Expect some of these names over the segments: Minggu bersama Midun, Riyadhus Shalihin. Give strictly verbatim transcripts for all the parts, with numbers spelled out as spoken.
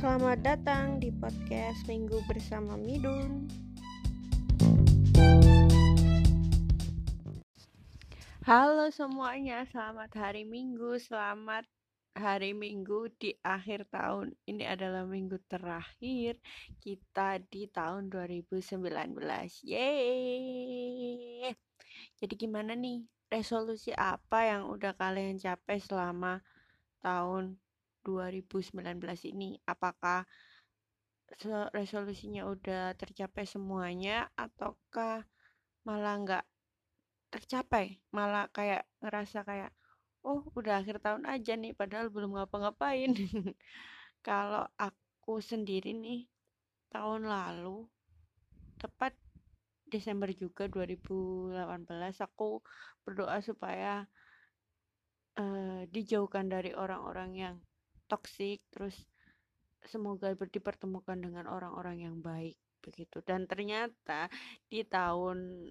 Selamat datang di podcast Minggu bersama Midun. Halo semuanya, selamat hari Minggu, selamat hari Minggu di akhir tahun. Ini adalah minggu terakhir kita di tahun dua ribu sembilan belas. Yeay. Jadi gimana nih? Resolusi apa yang udah kalian capai selama tahun dua ribu sembilan belas ini? Apakah resolusinya udah tercapai semuanya, ataukah malah nggak tercapai? Malah kayak ngerasa kayak, oh udah akhir tahun aja nih, padahal belum ngapa-ngapain. Kalau aku sendiri nih, tahun lalu tepat Desember juga dua ribu delapan belas, aku berdoa supaya uh, dijauhkan dari orang-orang yang toksik, terus semoga dipertemukan dengan orang-orang yang baik begitu. Dan ternyata di tahun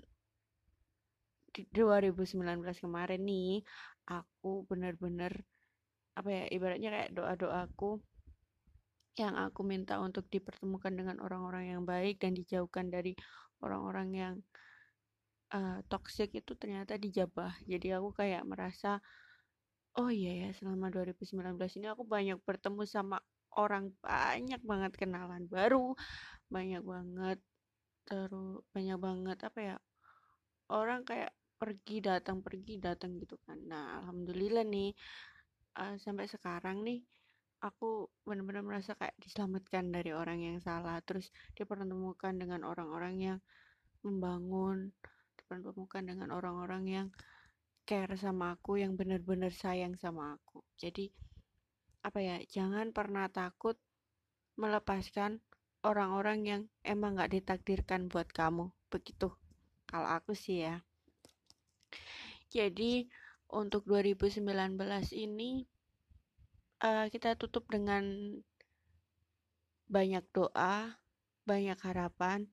di dua ribu sembilan belas kemarin nih, aku benar-benar apa ya, ibaratnya kayak doa-doaku yang aku minta untuk dipertemukan dengan orang-orang yang baik dan dijauhkan dari orang-orang yang uh, toksik itu ternyata dijabah. Jadi aku kayak merasa, oh iya ya, selama dua ribu sembilan belas ini aku banyak bertemu sama orang, banyak banget kenalan baru, banyak banget terus banyak banget apa ya, orang kayak pergi datang pergi datang gitu kan. Nah, alhamdulillah nih uh, sampai sekarang nih aku benar-benar merasa kayak diselamatkan dari orang yang salah, terus dipertemukan dengan orang-orang yang membangun, dipertemukan dengan orang-orang yang care sama aku, yang benar-benar sayang sama aku. Jadi apa ya, jangan pernah takut melepaskan orang-orang yang emang gak ditakdirkan buat kamu, begitu kalau aku sih ya. Jadi untuk dua ribu sembilan belas ini Uh, kita tutup dengan banyak doa, banyak harapan,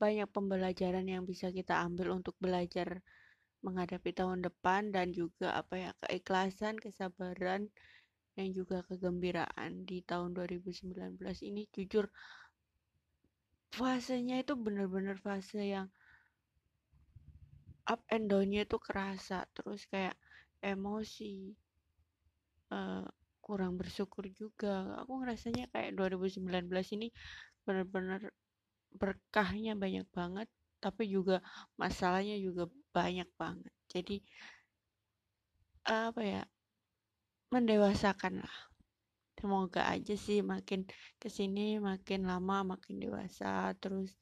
banyak pembelajaran yang bisa kita ambil untuk belajar menghadapi tahun depan, dan juga apa ya, keikhlasan, kesabaran, dan juga kegembiraan di tahun dua ribu sembilan belas ini. Jujur, fasenya itu benar-benar fase yang up and down-nya itu kerasa, terus kayak emosi, uh, kurang bersyukur juga. Aku ngerasanya kayak dua ribu sembilan belas ini benar-benar berkahnya banyak banget, tapi juga masalahnya juga banyak banget. Jadi apa ya, mendewasakan lah. Semoga aja sih makin kesini makin lama makin dewasa, terus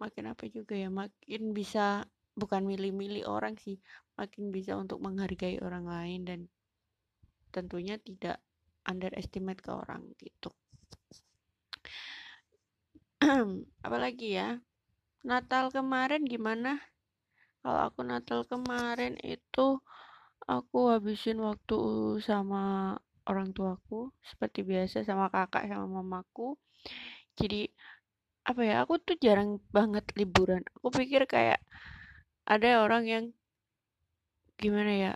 makin apa juga ya, makin bisa, bukan milih-milih orang sih, makin bisa untuk menghargai orang lain, dan tentunya tidak underestimate ke orang gitu. Apalagi ya, Natal kemarin gimana? Kalau aku Natal kemarin itu aku habisin waktu sama orang tuaku seperti biasa, sama kakak sama mamaku. Jadi apa ya, aku tuh jarang banget liburan. Aku pikir kayak ada orang yang gimana ya,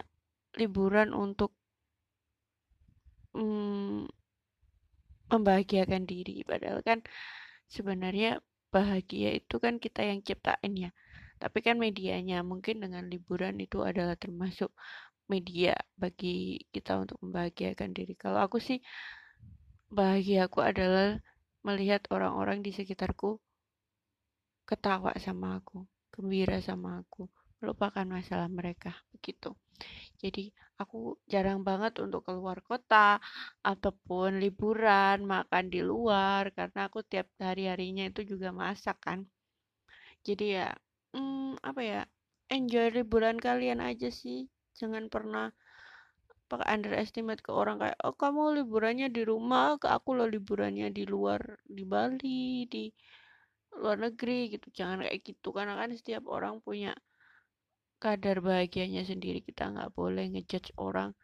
liburan untuk Hmm, membahagiakan diri, padahal kan sebenarnya bahagia itu kan kita yang ciptain ya, tapi kan medianya mungkin dengan liburan itu adalah termasuk media bagi kita untuk membahagiakan diri. Kalau aku sih, bahagia aku adalah melihat orang-orang di sekitarku ketawa sama aku, gembira sama aku, melupakan masalah mereka begitu. Jadi aku jarang banget untuk keluar kota ataupun liburan, makan di luar, karena aku tiap hari-harinya itu juga masak kan. Jadi ya hmm, apa ya, enjoy liburan kalian aja sih. Jangan pernah pakai underestimate ke orang kayak, oh kamu liburannya di rumah, ke aku lo liburannya di luar, di Bali, di luar negeri gitu. Jangan kayak gitu, karena kan setiap orang punya kadar bahagianya sendiri. Kita nggak boleh ngejudge orang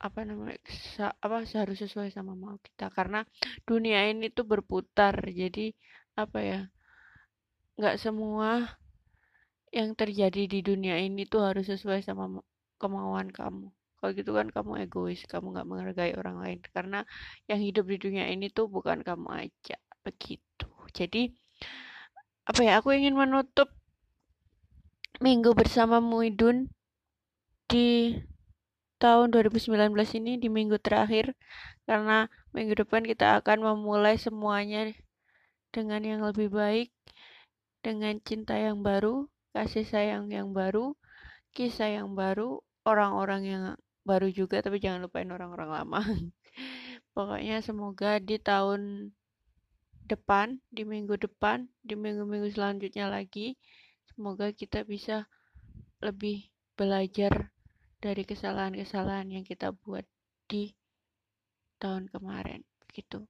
apa namanya se- apa harus sesuai sama mau kita, karena dunia ini tuh berputar. Jadi apa ya, nggak semua yang terjadi di dunia ini tuh harus sesuai sama kemauan kamu. Kalau gitu kan kamu egois, kamu nggak menghargai orang lain, karena yang hidup di dunia ini tuh bukan kamu aja, begitu. Jadi apa ya, aku ingin menutup Minggu Bersama Midun di tahun dua ribu sembilan belas ini, di minggu terakhir, karena minggu depan kita akan memulai semuanya dengan yang lebih baik, dengan cinta yang baru, kasih sayang yang baru, kisah yang baru, orang-orang yang baru juga, tapi jangan lupain orang-orang lama. Pokoknya semoga di tahun depan, di minggu depan, di minggu-minggu selanjutnya lagi, semoga kita bisa lebih belajar dari kesalahan-kesalahan yang kita buat di tahun kemarin, begitu.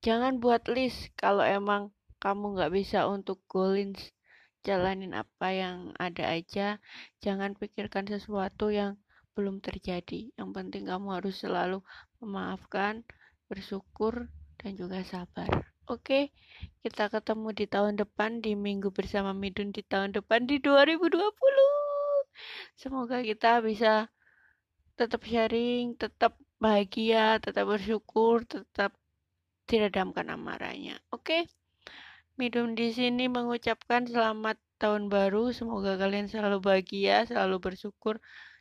Jangan buat list kalau emang kamu nggak bisa untuk goals, jalanin apa yang ada aja. Jangan pikirkan sesuatu yang belum terjadi. Yang penting kamu harus selalu memaafkan, bersyukur, dan juga sabar. Oke, kita ketemu di tahun depan, di Minggu Bersama Midun di tahun depan, di dua ribu dua puluh. Semoga kita bisa tetap sharing, tetap bahagia, tetap bersyukur, tetap tidak damkan amarahnya. Oke, Midun di sini mengucapkan selamat tahun baru. Semoga kalian selalu bahagia, selalu bersyukur,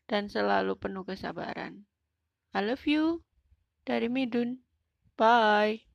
dan selalu penuh kesabaran. I love you dari Midun. Bye.